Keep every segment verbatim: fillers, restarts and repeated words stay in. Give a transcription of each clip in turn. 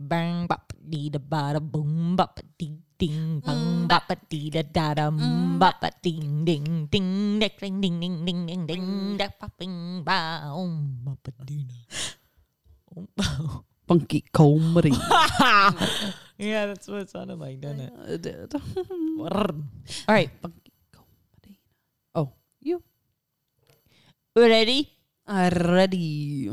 bang bop dee da bada boom bop dee ding bang bop dee da da da bop ding ding ding ding ding ding ding ding ding da popping ba um bop dee da. Funky comedy. Yeah, that's what it sounded like, doesn't it? It did. All right. Funky comedy. Oh, you. Ready? I'm ready.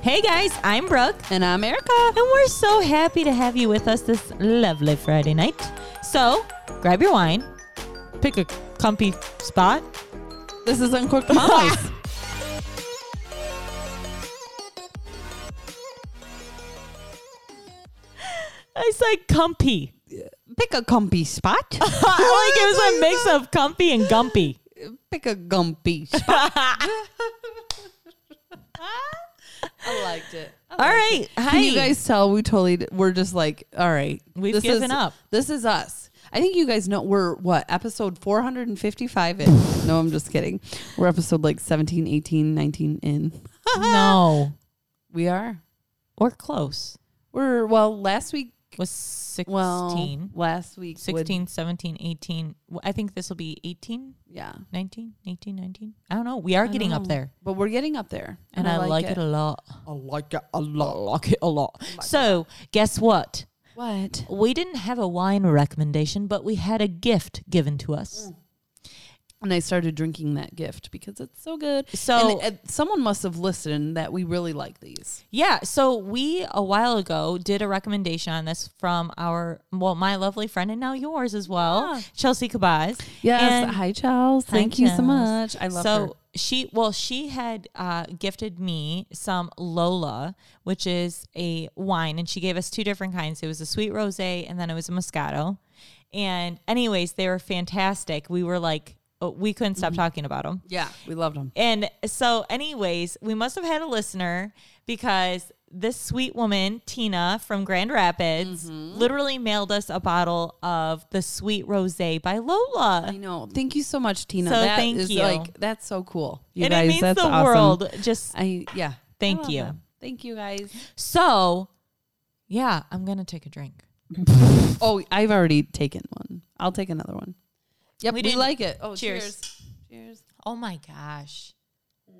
Hey guys, I'm Brooke. And I'm Erica. And we're so happy to have you with us this lovely Friday night. So, grab your wine. Pick a comfy spot. This is Uncorked Mamas. I said comfy. Pick a comfy spot. Like it was a mix of comfy and gumpy. Pick a gumpy spot. I liked it. I liked all right. It. Hi. Can you guys tell we totally, we're just like, all right. We've this given is, up. This is us. I think you guys know we're, what, episode four hundred fifty-five in. No, I'm just kidding. We're episode like seventeen, eighteen, nineteen in. No. We are. Or close. We're, well, last week. Was sixteen. Well, last week. sixteen, would, seventeen, eighteen. I think this will be eighteen. Yeah. nineteen, eighteen, nineteen. I don't know. We are I getting up there. But we're getting up there. And, and I, I like, like it. it a lot. I like it a lot. I like it a lot. Like so, it. guess what? What? We didn't have a wine recommendation, but we had a gift given to us. Mm. And I started drinking that gift because it's so good. So and, and someone must have listened that we really like these. Yeah. So we, a while ago, did a recommendation on this from our, well, my lovely friend and now yours as well, yeah. Chelsea Kabaz. Yes. And hi, Chels. Thank hi, you Chels. so much. I love so, her. She well, she had uh, gifted me some Lola, which is a wine, and she gave us two different kinds. It was a sweet rosé, and then it was a Moscato. And anyways, they were fantastic. We were like, oh, we couldn't stop mm-hmm. talking about them. Yeah, we loved them. And so, anyways, we must have had a listener because this sweet woman, Tina from Grand Rapids, mm-hmm. literally mailed us a bottle of the sweet rosé by Lola. I know. Thank you so much, Tina. So that thank is you. Like, that's so cool. You and guys, it means that's the awesome. world. Just I yeah. Thank I you. Them. Thank you guys. So yeah, I'm gonna take a drink. Oh, I've already taken one. I'll take another one. Yep, we, we like it. Oh, cheers. cheers. Cheers. Oh my gosh.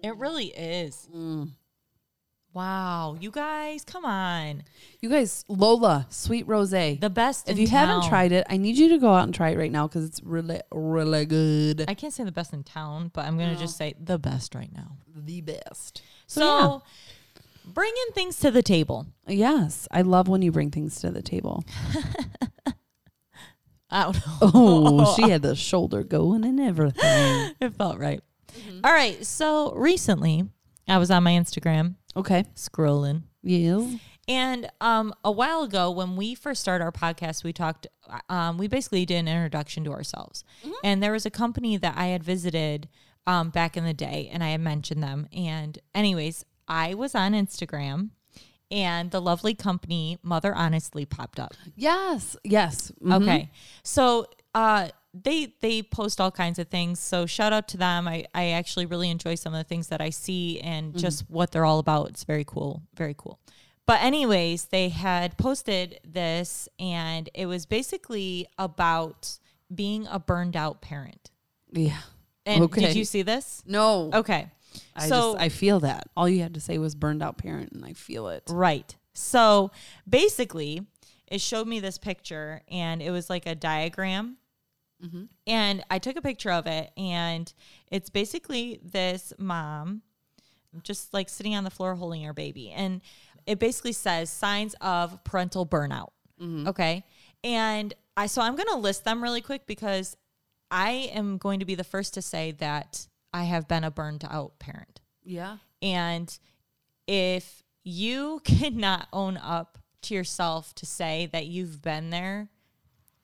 It really is. Mm. Wow, you guys, come on. You guys, Lola, sweet rosé. The best in town. If you haven't tried it, I need you to go out and try it right now because it's really, really good. I can't say the best in town, but I'm going to no. just say the best right now. The best. So, so yeah. bringing things to the table. Yes, I love when you bring things to the table. I don't know. Oh, she had the shoulder going and everything. It felt right. Mm-hmm. All right, so recently I was on my Instagram. Okay. Scrolling. Yes. And um, a while ago, when we first started our podcast, we talked, um, we basically did an introduction to ourselves. Mm-hmm. And there was a company that I had visited um, back in the day, and I had mentioned them. And anyways, I was on Instagram, and the lovely company, Mother Honestly, popped up. Yes. Yes. Mm-hmm. Okay. So uh, they they post all kinds of things. So shout out to them. I, I actually really enjoy some of the things that I see and mm-hmm. just what they're all about. It's very cool. Very cool. But anyways, they had posted this and it was basically about being a burned out parent. Yeah. And okay. Did you see this? No. Okay. I so, just, I feel that. All you had to say was burned out parent and I feel it. Right. So basically it showed me this picture and it was like a diagram. Mm-hmm. And I took a picture of it, and it's basically this mom just like sitting on the floor holding her baby. And it basically says signs of parental burnout. Mm-hmm. Okay. And I, so I'm going to list them really quick because I am going to be the first to say that I have been a burned out parent. Yeah. And if you cannot own up to yourself to say that you've been there,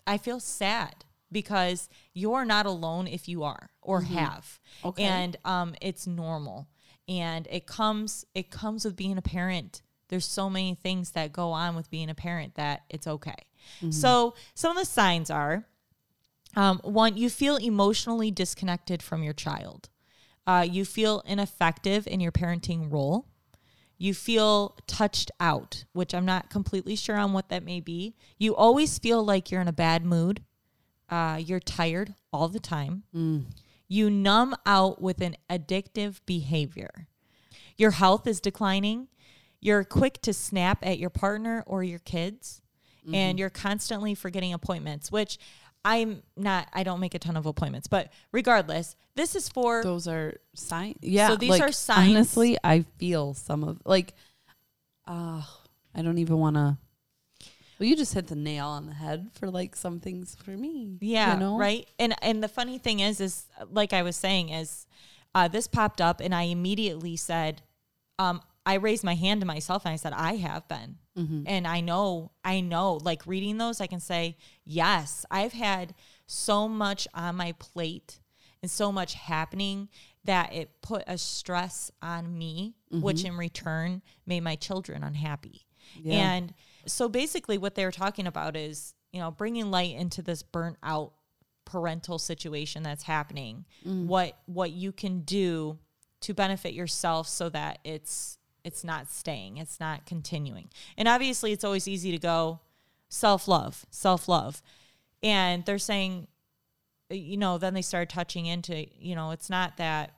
I feel sad. Because you're not alone if you are or mm-hmm. have. Okay. And um, it's normal. And it comes it comes with being a parent. There's so many things that go on with being a parent that it's okay. Mm-hmm. So some of the signs are Um, one, you feel emotionally disconnected from your child. Uh, you feel ineffective in your parenting role. You feel touched out, which I'm not completely sure on what that may be. You always feel like you're in a bad mood. Uh, you're tired all the time. Mm. You numb out with an addictive behavior. Your health is declining. You're quick to snap at your partner or your kids. Mm-hmm. And you're constantly forgetting appointments, which I'm not, I don't make a ton of appointments, but regardless, this is for. Those are signs. Yeah. So these like, are signs. Honestly, I feel some of, like, uh, I don't even want to. Well, you just hit the nail on the head for like some things for me. Yeah. You know? Right. And, and the funny thing is, is like I was saying is uh, this popped up and I immediately said, um, I raised my hand to myself and I said, I have been. Mm-hmm. And I know, I know, like reading those, I can say, yes, I've had so much on my plate and so much happening that it put a stress on me, mm-hmm. which in return made my children unhappy. Yeah. And so basically what they were talking about is, you know, bringing light into this burnt out parental situation that's happening, mm. what, what you can do to benefit yourself so that it's, it's not staying. It's not continuing. And obviously it's always easy to go self-love, self-love. And they're saying, you know, then they start touching into, you know, it's not that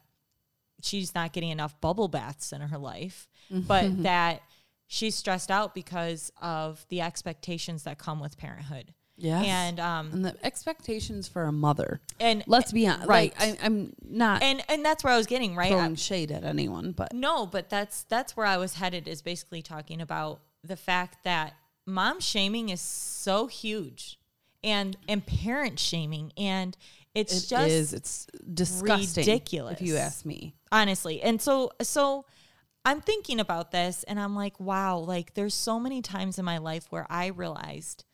she's not getting enough bubble baths in her life, but that she's stressed out because of the expectations that come with parenthood. Yeah, and um, and the expectations for a mother, and let's be honest, right? Like, I, I'm not, and and that's where I was getting right. Throwing shade at anyone, but no, but that's that's where I was headed is basically talking about the fact that mom shaming is so huge, and and parent shaming, and it's it just is. It's disgusting, ridiculous, if you ask me, honestly. And so so. I'm thinking about this, and I'm like, wow, like there's so many times in my life where I realized.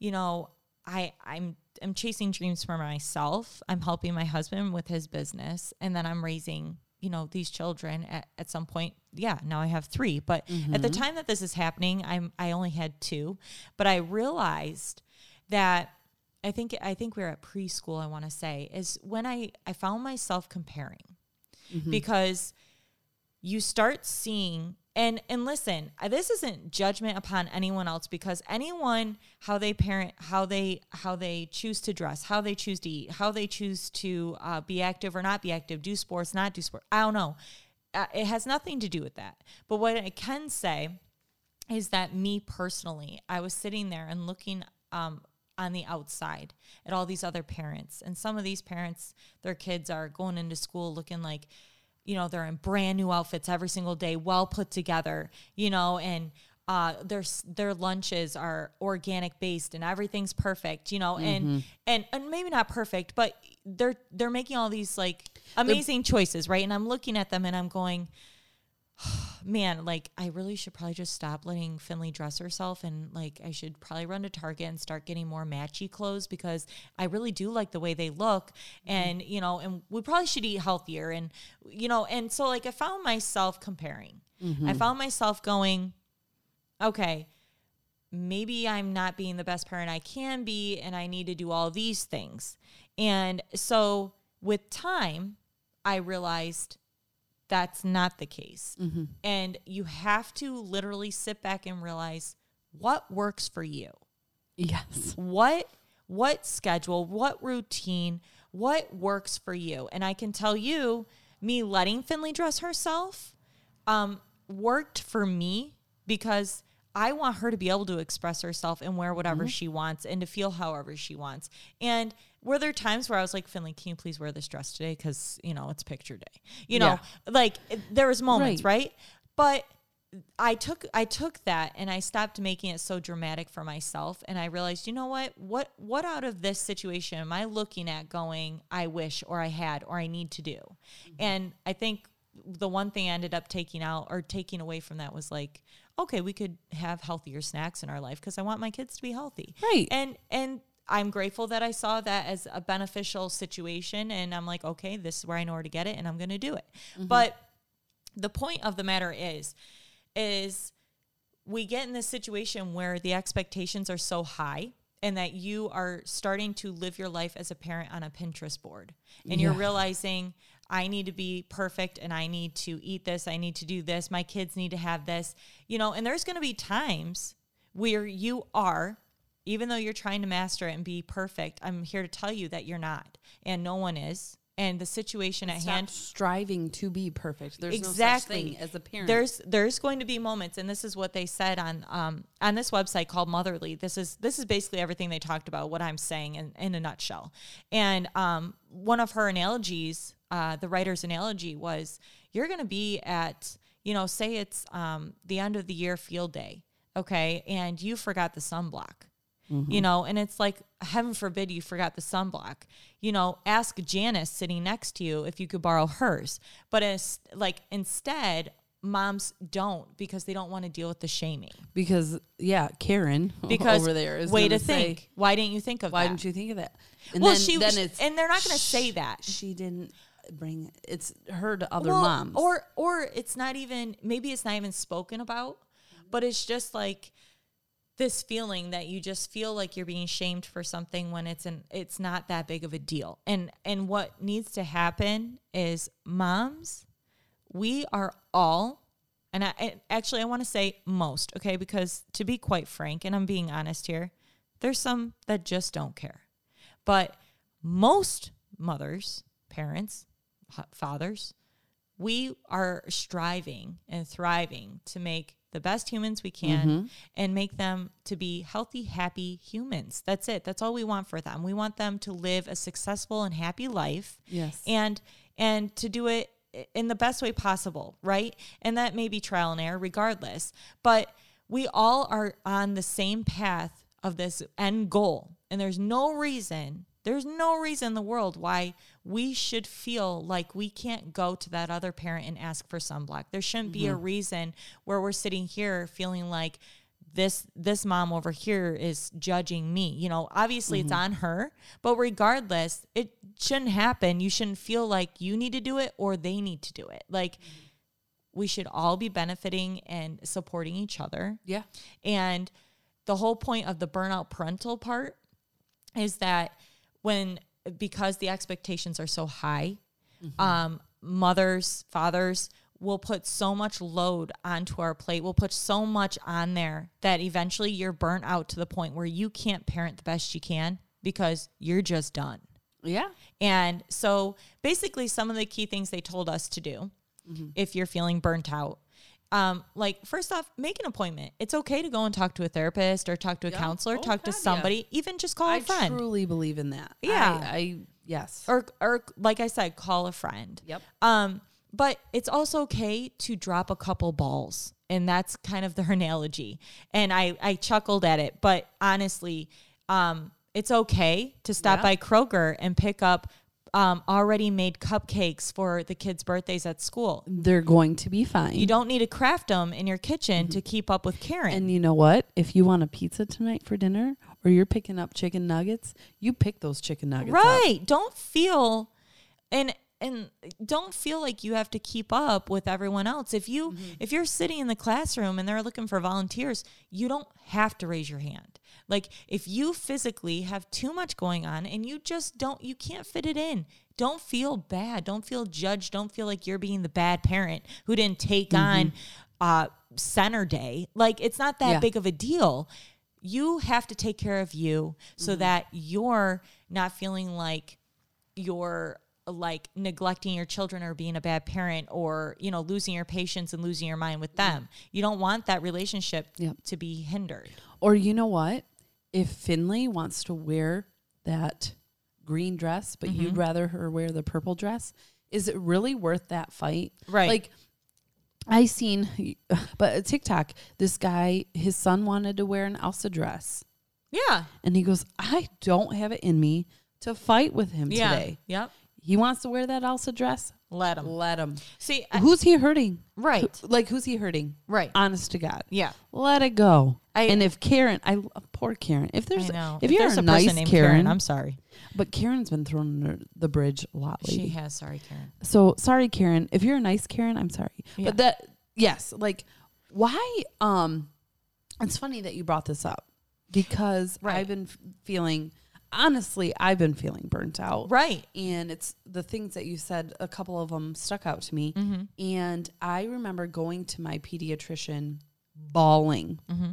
You know, I, I'm I'm chasing dreams for myself. I'm helping my husband with his business. And then I'm raising, you know, these children at, at some point. Yeah, now I have three. But mm-hmm. at the time that this is happening, I'm I only had two. But I realized that I think I think we were at preschool, I want to say, is when I, I found myself comparing. Mm-hmm. Because you start seeing... And and listen, this isn't judgment upon anyone else because anyone, how they parent, how they how they choose to dress, how they choose to eat, how they choose to uh, be active or not be active, do sports, not do sports, I don't know. Uh, it has nothing to do with that. But what I can say is that me personally, I was sitting there and looking um, on the outside at all these other parents. And some of these parents, their kids are going into school looking like, you know, they're in brand new outfits every single day, well put together, you know, and uh, their their lunches are organic based and everything's perfect, you know, mm-hmm. and, and and maybe not perfect, but they're they're making all these like amazing they're- choices, right? And I'm looking at them and I'm going, oh, man, like I really should probably just stop letting Finley dress herself, and like I should probably run to Target and start getting more matchy clothes because I really do like the way they look, mm-hmm. and you know, and we probably should eat healthier, and you know, and so like I found myself comparing. Mm-hmm. I found myself going, okay, maybe I'm not being the best parent I can be, and I need to do all these things. And so with time, I realized that's not the case. Mm-hmm. And you have to literally sit back and realize what works for you. Yes. What what schedule, what routine, what works for you? And I can tell you, me letting Finley dress herself um, worked for me because I want her to be able to express herself and wear whatever mm-hmm. she wants and to feel however she wants. And were there times where I was like, Finley, can you please wear this dress today? Because, you know, it's picture day. You know, yeah. like it, there was moments, right. right? But I took I took that and I stopped making it so dramatic for myself. And I realized, you know what? What what out of this situation am I looking at going, I wish or I had or I need to do? Mm-hmm. And I think the one thing I ended up taking out or taking away from that was like, okay, we could have healthier snacks in our life because I want my kids to be healthy. Right. And and I'm grateful that I saw that as a beneficial situation, and I'm like, okay, this is where I know where to get it, and I'm going to do it. Mm-hmm. But the point of the matter is, is we get in this situation where the expectations are so high, and that you are starting to live your life as a parent on a Pinterest board. And yeah. you're realizing, I need to be perfect, and I need to eat this, I need to do this, my kids need to have this. You know, and there's going to be times where you are, even though you're trying to master it and be perfect, I'm here to tell you that you're not, and no one is. And the situation at hand, striving to be perfect. There's exactly. no such thing as a parent. There's there's going to be moments, and this is what they said on um on this website called Motherly. This is this is basically everything they talked about. What I'm saying in, in a nutshell. And um one of her analogies, uh the writer's analogy was, you're going to be at, you know, say it's um the end of the year field day, okay, and you forgot the sunblock. Mm-hmm. You know, and it's like, heaven forbid you forgot the sunblock. You know, ask Janice sitting next to you if you could borrow hers. But it's like, instead, moms don't, because they don't want to deal with the shaming. Because, yeah, Karen because over there is way to think. Say, why didn't you think of why that? Why didn't you think of that? And well, then, she then it's, and they're not going to say that. She didn't bring it's her to other well, moms. Or, or it's not even, maybe it's not even spoken about, but it's just like, this feeling that you just feel like you're being shamed for something when it's an it's not that big of a deal. And and what needs to happen is, moms, we are all, and I and actually I want to say most, okay, because to be quite frank, and I'm being honest here, there's some that just don't care. But most mothers, parents, fathers, we are striving and thriving to make the best humans we can, mm-hmm. and make them to be healthy, happy humans. That's it. That's all we want for them. We want them to live a successful and happy life. Yes. And, and to do it in the best way possible. Right. And that may be trial and error regardless, but we all are on the same path of this end goal. And there's no reason, there's no reason in the world why we should feel like we can't go to that other parent and ask for sunblock. There shouldn't mm-hmm. be a reason where we're sitting here feeling like this this mom over here is judging me. You know, obviously mm-hmm. it's on her, but regardless, it shouldn't happen. You shouldn't feel like you need to do it or they need to do it. Like, we should all be benefiting and supporting each other. Yeah. And the whole point of the burnout parental part is that when, because the expectations are so high, mm-hmm. um, mothers, fathers will put so much load onto our plate. We'll put so much on there that eventually you're burnt out to the point where you can't parent the best you can because you're just done. Yeah. And so basically some of the key things they told us to do mm-hmm. if you're feeling burnt out, Um, like, first off, make an appointment. It's okay to go and talk to a therapist or talk to a yeah. counselor, oh, talk God, to somebody, yeah. even just call I a friend. I truly believe in that. Yeah. I, I yes. Or, or like I said, call a friend. Yep. Um, but it's also okay to drop a couple balls, and that's kind of the analogy. And I, I chuckled at it, but honestly, um, it's okay to stop yeah. by Kroger and pick up Um, already made cupcakes for the kids' birthdays at school. They're going to be fine. You don't need to craft them in your kitchen mm-hmm. to keep up with Karen. And you know what? If you want a pizza tonight for dinner, or you're picking up chicken nuggets, you pick those chicken nuggets right. up. Don't feel, and and don't feel like you have to keep up with everyone else. If you mm-hmm. if you're sitting in the classroom and they're looking for volunteers, you don't have to raise your hand. Like, if you physically have too much going on and you just don't, you can't fit it in, don't feel bad. Don't feel judged. Don't feel like you're being the bad parent who didn't take mm-hmm. on uh, center day. Like, it's not that yeah. big of a deal. You have to take care of you so mm-hmm. that you're not feeling like you're like neglecting your children or being a bad parent or, you know, losing your patience and losing your mind with them. Yeah. You don't want that relationship yeah. to be hindered. Or, you know what? If Finley wants to wear that green dress, but mm-hmm. you'd rather her wear the purple dress, is it really worth that fight? Right. Like, I seen, but TikTok, this guy, his son wanted to wear an Elsa dress. Yeah. And he goes, I don't have it in me to fight with him yeah. today. Yep. He wants to wear that Elsa dress? Let him. Let him. See, I, who's he hurting? Right. Who, like, who's he hurting? Right. Honest to God. Yeah. Let it go. I, and if Karen, I poor Karen. If there's, if, if you're there's a, a nice Karen, Karen, I'm sorry, but Karen's been thrown under the bridge a lot lately. She has. Sorry, Karen. So sorry, Karen. If you're a nice Karen, I'm sorry. Yeah. But that, yes, like, why? Um, it's funny that you brought this up because right. I've been feeling, honestly, I've been feeling burnt out. Right. And it's the things that you said, a couple of them stuck out to me. Mm-hmm. And I remember going to my pediatrician bawling, mm-hmm.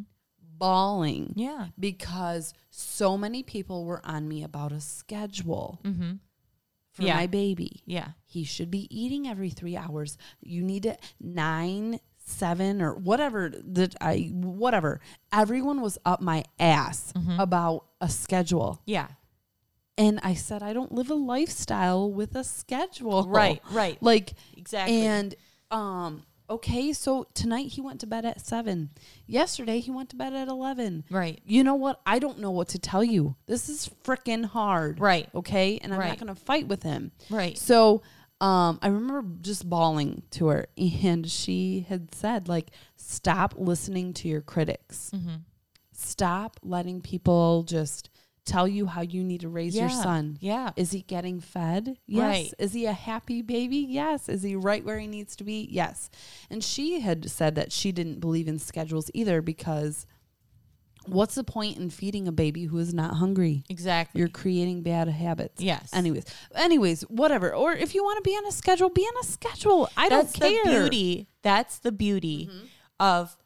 bawling. Yeah. Because so many people were on me about a schedule. Mm-hmm. For yeah. my baby. Yeah. He should be eating every three hours. You need to nine, seven, or whatever. That I whatever. Everyone was up my ass mm-hmm. about a schedule. Yeah. And I said, I don't live a lifestyle with a schedule. Right, right. Like, exactly. And, um, okay, so tonight he went to bed at seven. Yesterday he went to bed at eleven. Right. You know what? I don't know what to tell you. This is freaking hard. Right. Okay? And I'm right. not going to fight with him. Right. So um, I remember just bawling to her, and she had said, like, stop listening to your critics. Mm-hmm. Stop letting people just tell you how you need to raise yeah. your son. Yeah. Is he getting fed? Yes. Right. Is he a happy baby? Yes. Is he right where he needs to be? Yes. And she had said that she didn't believe in schedules either, because what's the point in feeding a baby who is not hungry? Exactly. You're creating bad habits. Yes. Anyways. Anyways, whatever. Or if you want to be on a schedule, be on a schedule. I That's don't care. That's the beauty. That's the beauty mm-hmm. of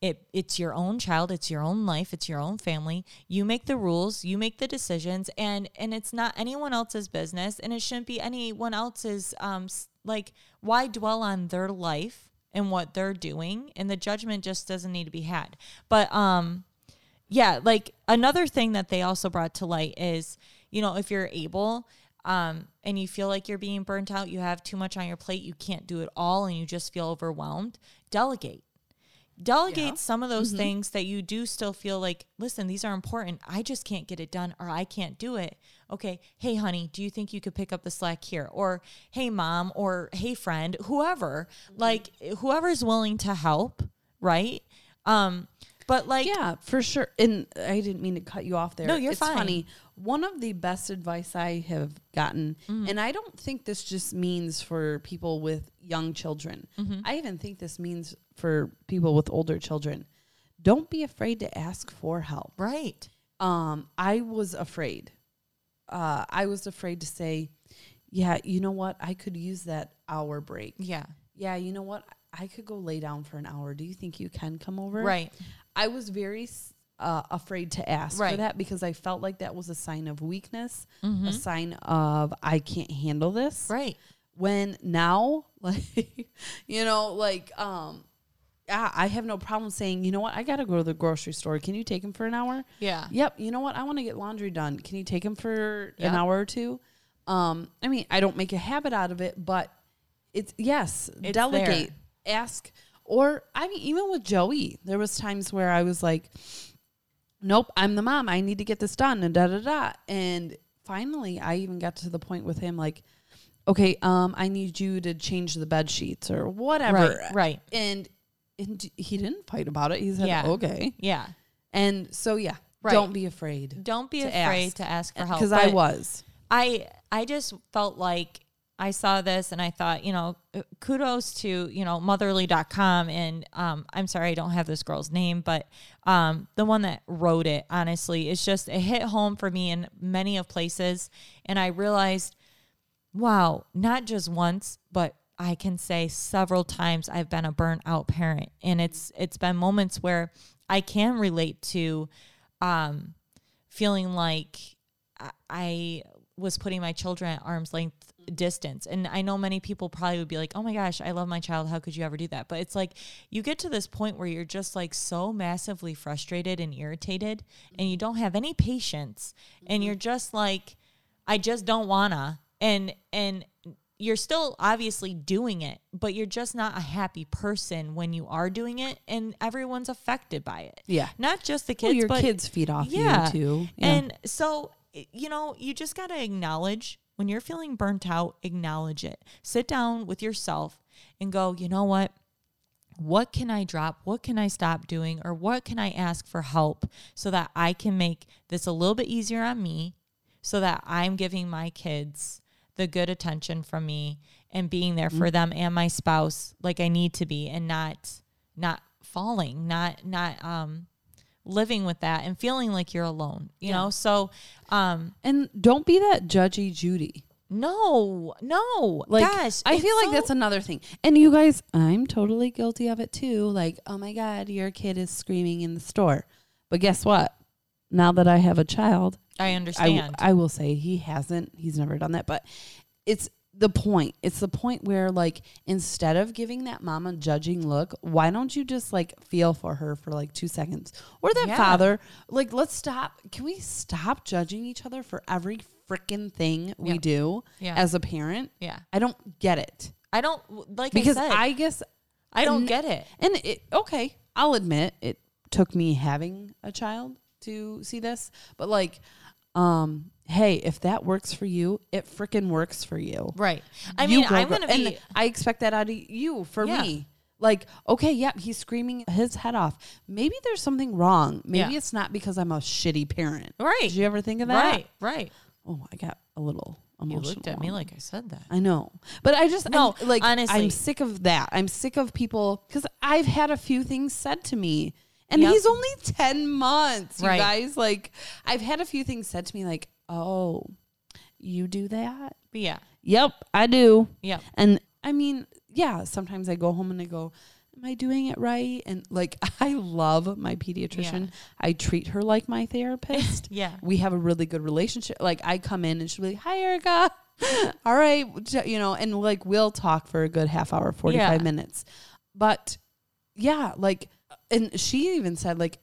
It, it's your own child. It's your own life. It's your own family. You make the rules. You make the decisions. And, and it's not anyone else's business. And it shouldn't be anyone else's, um, like, why dwell on their life and what they're doing? And the judgment just doesn't need to be had. But, um, yeah, like, another thing that they also brought to light is, you know, if you're able um, and you feel like you're being burnt out, you have too much on your plate, you can't do it all, and you just feel overwhelmed, delegate. Delegate yeah. some of those mm-hmm. things that you do still feel like, listen, these are important. I just can't get it done, or I can't do it. Okay. Hey, honey, do you think you could pick up the slack here? Or, hey, mom, or hey, friend, whoever, mm-hmm. like whoever's willing to help. Right. Um, but like, yeah, for sure. And I didn't mean to cut you off there. No, you're it's fine. Funny. One of the best advice I have gotten, mm-hmm. and I don't think this just means for people with young children. Mm-hmm. I even think this means for people with older children. Don't be afraid to ask for help. Right. Um, I was afraid. Uh, I was afraid to say, yeah, you know what? I could use that hour break. Yeah. Yeah. You know what? I could go lay down for an hour. Do you think you can come over? Right. I was very uh, afraid to ask right. for that, because I felt like that was a sign of weakness, mm-hmm. a sign of I can't handle this. Right. When now, like, you know, like, um, I have no problem saying, you know what? I got to go to the grocery store. Can you take him for an hour? Yeah. Yep. You know what? I want to get laundry done. Can you take him for yep. an hour or two? Um, I mean, I don't make a habit out of it, but it's, yes, it's delegate. There. Ask, or I mean, even with Joey, there was times where I was like, nope, I'm the mom. I need to get this done, and da, da, da. And finally, I even got to the point with him, like, okay, um, I need you to change the bed sheets or whatever. Right, right. And, and he didn't fight about it. He said, yeah. okay. Yeah. And so, yeah, right. don't be afraid. Don't be to afraid ask. to ask for help. Because I was. I I just felt like, I saw this and I thought, you know, kudos to, you know, motherly dot com. And um, I'm sorry, I don't have this girl's name, but um, the one that wrote it, honestly, it's just, it hit home for me in many of places. And I realized, wow, not just once, but I can say several times I've been a burnt-out parent. And it's it's been moments where I can relate to um, feeling like I was putting my children at arm's length distance. And I know many people probably would be like, oh my gosh, I love my child. How could you ever do that? But it's like, you get to this point where you're just like so massively frustrated and irritated mm-hmm. and you don't have any patience mm-hmm. and you're just like, I just don't wanna. And, and you're still obviously doing it, but you're just not a happy person when you are doing it, and everyone's affected by it. Yeah. Not just the kids, well, your but kids feed off yeah. you too. Yeah. And so, you know, you just got to acknowledge when you're feeling burnt out, acknowledge it. Sit down with yourself and go, you know what? What can I drop? What can I stop doing? Or what can I ask for help so that I can make this a little bit easier on me, so that I'm giving my kids the good attention from me and being there mm-hmm. for them and my spouse like I need to be, and not not falling, not not um living with that and feeling like you're alone, you yeah. know? So, um, and don't be that judgy Judy. No, no. Like, gosh, I feel so- like that's another thing. And you guys, I'm totally guilty of it too. Like, oh my God, your kid is screaming in the store. But guess what? Now that I have a child, I understand. I, I will say he hasn't, he's never done that, but it's the point. It's the point where, like, instead of giving that mom a judging look, why don't you just, like, feel for her for, like, two seconds? Or that yeah. father, like, let's stop. Can we stop judging each other for every freaking thing we yep. do yeah. as a parent? Yeah. I don't get it. I don't, like because I said. I guess. I don't n- get it. And it, okay, I'll admit it took me having a child to see this, but, like, um, hey, if that works for you, it freaking works for you. Right. I you mean, go, I'm going to be. And I expect that out of you for yeah. me. Like, okay, yeah, he's screaming his head off. Maybe there's something wrong. Maybe yeah. it's not because I'm a shitty parent. Right. Did you ever think of that? Right, right. Oh, I got a little emotional. You looked at me like I said that. I know. But I just, no, I'm, like, honestly. I'm sick of that. I'm sick of people, because I've had a few things said to me. And yep. he's only ten months, you right. guys. Like, I've had a few things said to me, like, oh, you do that? Yeah. Yep, I do. Yeah. And, I mean, yeah, sometimes I go home and I go, am I doing it right? And, like, I love my pediatrician. Yeah. I treat her like my therapist. yeah. We have a really good relationship. Like, I come in and she'll be like, hi, Erica. All right. You know, and, like, we'll talk for a good half hour, forty-five yeah. minutes. But, yeah, like... And she even said, like,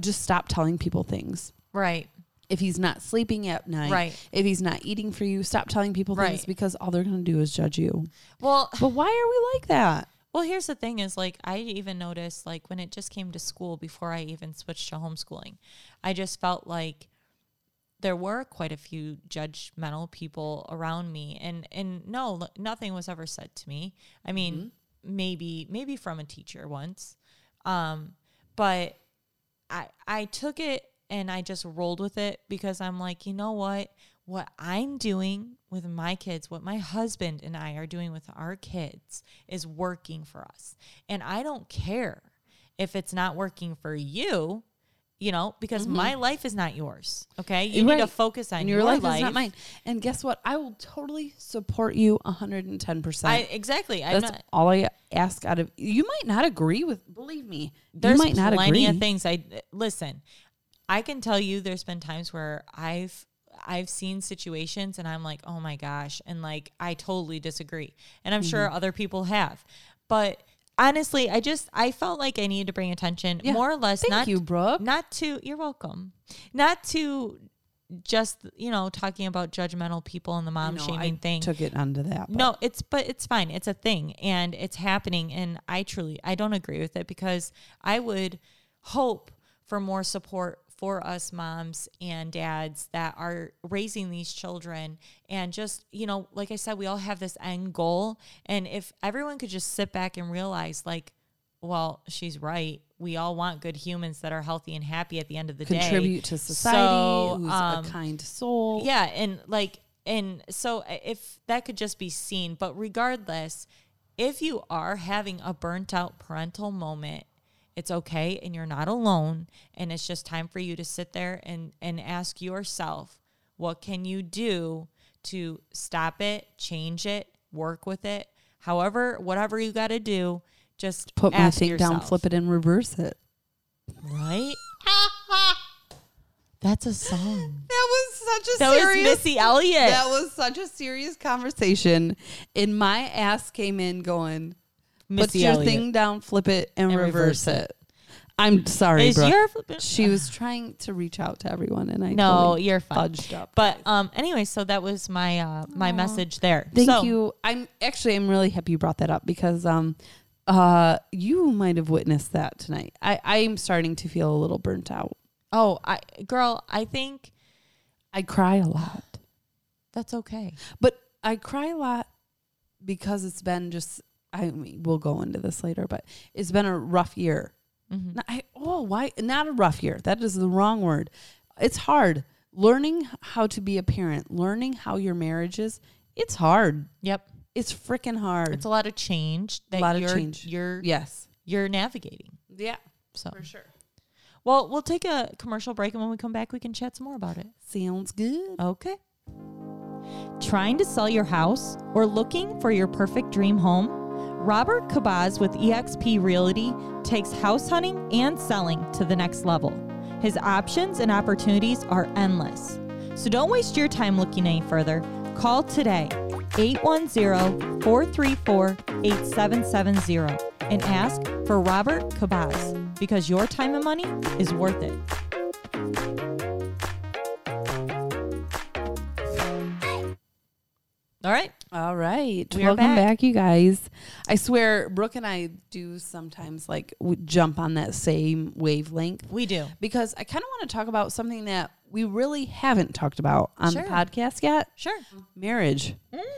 just stop telling people things. Right. If he's not sleeping at night. Right. If he's not eating for you, stop telling people right. things, because all they're going to do is judge you. Well. But why are we like that? Well, here's the thing is, like, I even noticed, like, when it just came to school, before I even switched to homeschooling, I just felt like there were quite a few judgmental people around me. And, and no, nothing was ever said to me. I mean, mm-hmm. maybe, maybe from a teacher once. Um, but I, I took it and I just rolled with it, because I'm like, you know what, what I'm doing with my kids, what my husband and I are doing with our kids is working for us. And I don't care if it's not working for you, you know, because mm-hmm. my life is not yours. Okay. You right. need to focus on and your, your life, life is not mine. And guess what? I will totally support you one hundred ten percent. I, exactly. That's I'm not, all I ask out of you. Might not agree with, believe me, there's you might not plenty agree. Of things. I listen, I can tell you there's been times where I've, I've seen situations and I'm like, oh my gosh. And like, I totally disagree. And I'm mm-hmm. sure other people have, but honestly, I just, I felt like I needed to bring attention yeah. more or less. Thank not, you, Brooke. Not to, you're welcome. Not to just, you know, talking about judgmental people and the mom no, shaming I thing. Took it under that. But. No, it's, but it's fine. It's a thing and it's happening. And I truly, I don't agree with it, because I would hope for more support for us moms and dads that are raising these children. And just, you know, like I said, we all have this end goal. And if everyone could just sit back and realize, like, well, she's right. We all want good humans that are healthy and happy at the end of the Contribute day. Contribute to society, so, who's um, a kind soul. Yeah, and like, and so if that could just be seen. But regardless, if you are having a burnt out parental moment, it's okay, and you're not alone, and it's just time for you to sit there and, and ask yourself, what can you do to stop it, change it, work with it? However, whatever you got to do, just put my thing down, flip it, and reverse it. Right? That's a song. That was such a that serious... That was Missy Elliott. That was such a serious conversation, and my ass came in going... Missy Put your Elliott. Thing down, flip it, and, and reverse, reverse it. it. I'm sorry, bro. She was trying to reach out to everyone, and I no, totally you're fine. Fudged up. But um, anyway, so that was my uh, my Aww. Message there. Thank so. you. I'm actually I'm really happy you brought that up, because um, uh, you might have witnessed that tonight. I I'm starting to feel a little burnt out. Oh, I girl, I think I cry a lot. That's okay, but I cry a lot because it's been just. I mean, we'll go into this later, but it's been a rough year. Mm-hmm. Not, I, oh, why? Not a rough year. That is the wrong word. It's hard. Learning how to be a parent, learning how your marriage is, it's hard. Yep. It's freaking hard. It's a lot of change. That a lot you're, of change. You're, yes. You're navigating. Yeah, so for sure. Well, we'll take a commercial break, and when we come back, we can chat some more about it. Sounds good. Okay. Trying to sell your house or looking for your perfect dream home? Robert Kabaz with E X P Realty takes house hunting and selling to the next level. His options and opportunities are endless. So don't waste your time looking any further. Call today, eight one zero, four three four, eight seven seven zero, and ask for Robert Kabaz, because your time and money is worth it. All right. All right. We Welcome back. back, you guys. I swear, Brooke and I do sometimes like jump on that same wavelength. We do. Because I kind of want to talk about something that we really haven't talked about on sure. the podcast yet. Sure. Marriage.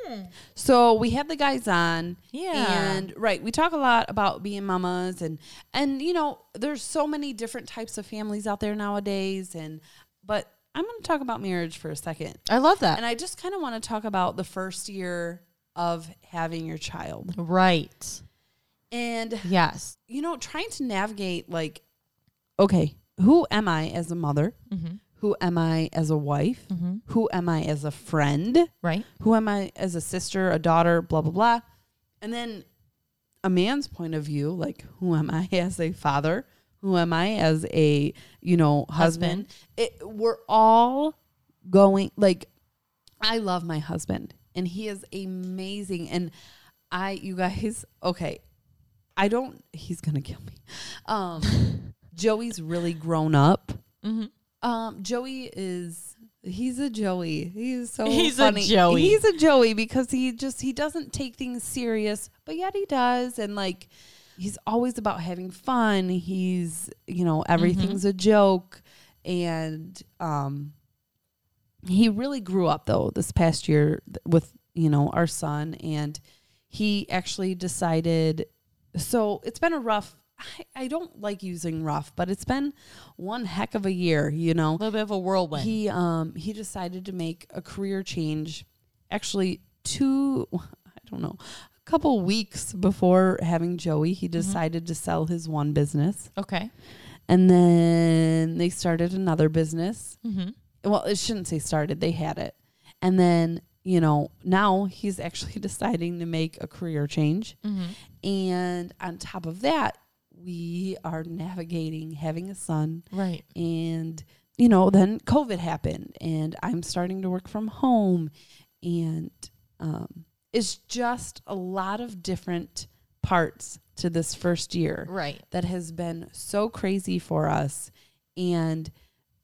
Mm. So we have the guys on. Yeah. And, right, we talk a lot about being mamas. And, and you know, there's so many different types of families out there nowadays. And But... I'm going to talk about marriage for a second. I love that. And I just kind of want to talk about the first year of having your child. Right. And, yes, you know, trying to navigate, like, okay, who am I as a mother? Mm-hmm. Who am I as a wife? Mm-hmm. Who am I as a friend? Right. Who am I as a sister, a daughter, blah, blah, blah. And then a man's point of view, like, who am I as a father? Who am I as a, you know, husband? husband. It, we're all going, like, I love my husband, and he is amazing. And I, you guys, okay, I don't, he's going to kill me. Um, Joey's really grown up. Mm-hmm. Um, Joey is, he's a Joey. He's so he's funny. He's a Joey. He's a Joey because he just, he doesn't take things serious, but yet he does. And, like, he's always about having fun. He's, you know, everything's mm-hmm. a joke. And um, he really grew up, though, this past year with, you know, our son. And he actually decided, so it's been a rough, I, I don't like using rough, but it's been one heck of a year, you know. A little bit of a whirlwind. He, um, he decided to make a career change, actually two, I don't know, couple weeks before having Joey, he decided mm-hmm. to sell his one business. Okay. And then they started another business. Mm-hmm. Well, it shouldn't say started. They had it. And then, you know, now he's actually deciding to make a career change. Mm-hmm. And on top of that, we are navigating having a son. Right. And, you know, then COVID happened, and I'm starting to work from home, and, um, it's just a lot of different parts to this first year. Right. That has been so crazy for us. And,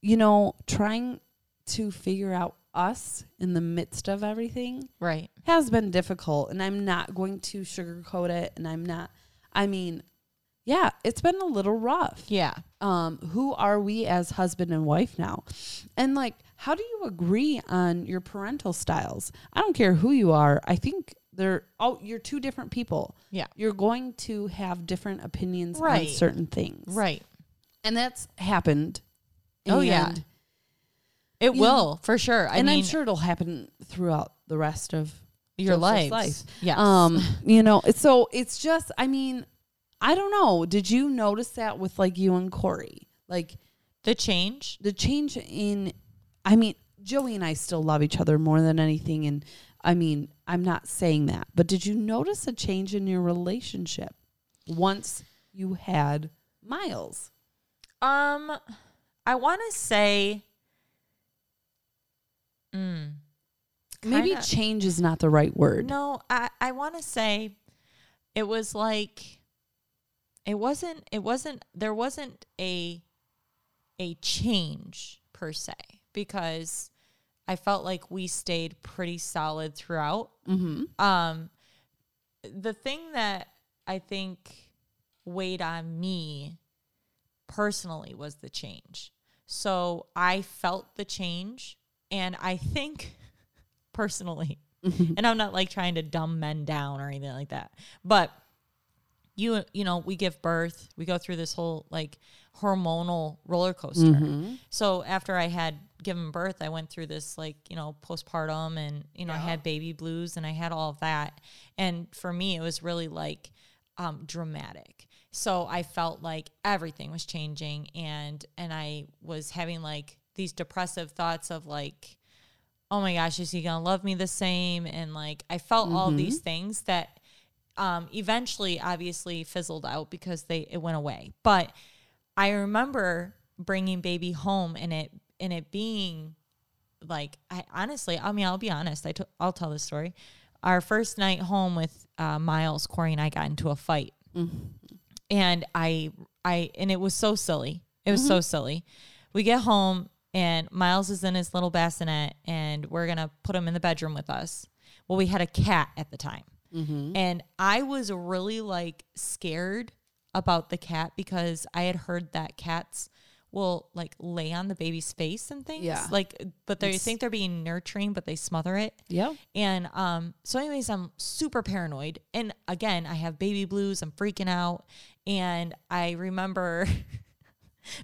you know, trying to figure out us in the midst of everything. Right. Has been difficult. And I'm not going to sugarcoat it. And I'm not, I mean, yeah, it's been a little rough. Yeah. Um, who are we as husband and wife now? And, like, how do you agree on your parental styles? I don't care who you are. I think they're all, you're two different people. Yeah. You're going to have different opinions right. on certain things. Right. And that's happened. Oh, and yeah. It will, know, for sure. I and mean, I'm sure it'll happen throughout the rest of your life. life. Yes. Um, you know, so it's just, I mean, I don't know. Did you notice that with, like, you and Corey? Like, the change? The change in... I mean, Joey and I still love each other more than anything. And I mean, I'm not saying that, but did you notice a change in your relationship once you had Miles? Um, I want to say, mm, maybe kinda, change is not the right word. No, I, I want to say it was like, it wasn't, it wasn't, there wasn't a, a change per se. Because I felt like we stayed pretty solid throughout. Mm-hmm. Um, the thing that I think weighed on me personally was the change. So I felt the change, and I think personally, mm-hmm. and I'm not like trying to dumb men down or anything like that, but you, you know, we give birth, we go through this whole like hormonal roller coaster. Mm-hmm. So after I had given birth, I went through this like, you know, postpartum, and, you know, yeah. I had baby blues, and I had all of that. And for me, it was really like um, dramatic. So I felt like everything was changing, and and I was having like these depressive thoughts of like, oh my gosh, is he gonna love me the same? And like I felt mm-hmm. all these things that um, eventually obviously fizzled out because they it went away. But I remember bringing baby home and it and it being like, I honestly, I mean, I'll be honest, I t- I'll tell this story. Our first night home with uh, Miles, Corey and I got into a fight, mm-hmm. and I I and it was so silly. It was mm-hmm. so silly. We get home. And Miles is in his little bassinet, and we're going to put him in the bedroom with us. Well, we had a cat at the time. Mm-hmm. And I was really, like, scared about the cat because I had heard that cats will, like, lay on the baby's face and things. Yeah. Like, but they it's, think they're being nurturing, but they smother it. Yeah. And um, so anyways, I'm super paranoid. And, again, I have baby blues. I'm freaking out. And I remember...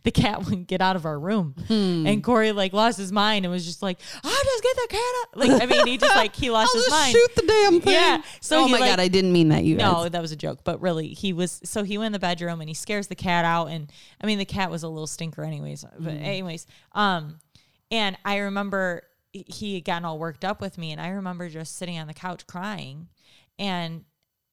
the cat wouldn't get out of our room. Hmm. And Corey like lost his mind and was just like, I'll just get the cat out. Like, I mean, he just like, he lost his mind. Shoot the damn thing. Yeah. So oh my like, God, I didn't mean that, you guys. No, that was a joke. But really he was, so he went in the bedroom and he scares the cat out. And I mean, the cat was a little stinker anyways, but mm. anyways. Um, and I remember he had gotten all worked up with me, and I remember just sitting on the couch crying, and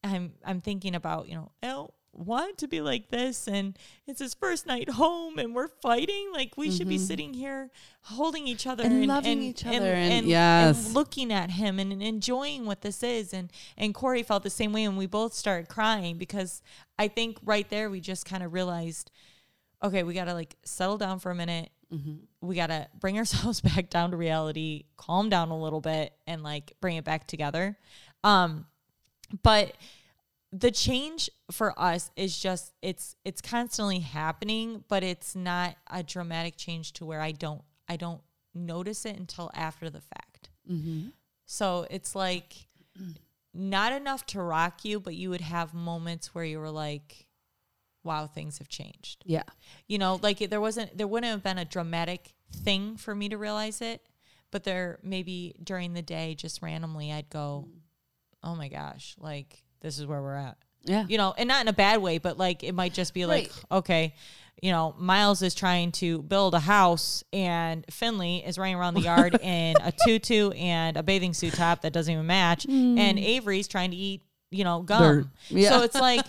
I'm, I'm thinking about, you know, oh, want to be like this, and it's his first night home and we're fighting, like we mm-hmm. should be sitting here holding each other and, and loving and, each other and, and, and, yes. and looking at him and, and enjoying what this is, and and Corey felt the same way, and we both started crying because I think right there we just kind of realized, okay, we gotta like settle down for a minute, mm-hmm. we gotta bring ourselves back down to reality, calm down a little bit, and like bring it back together. Um but the change for us is just, it's, it's constantly happening, but it's not a dramatic change to where I don't, I don't notice it until after the fact. Mm-hmm. So it's like not enough to rock you, but you would have moments where you were like, wow, things have changed. Yeah. You know, like there wasn't, there wouldn't have been a dramatic thing for me to realize it, but there maybe during the day, just randomly, I'd go, oh my gosh, like, this is where we're at. Yeah. You know, and not in a bad way, but like, it might just be like, right. okay, you know, Miles is trying to build a house and Finley is running around the yard in a tutu and a bathing suit top that doesn't even match. Mm. And Avery's trying to eat, you know, gum. Yeah. So it's like,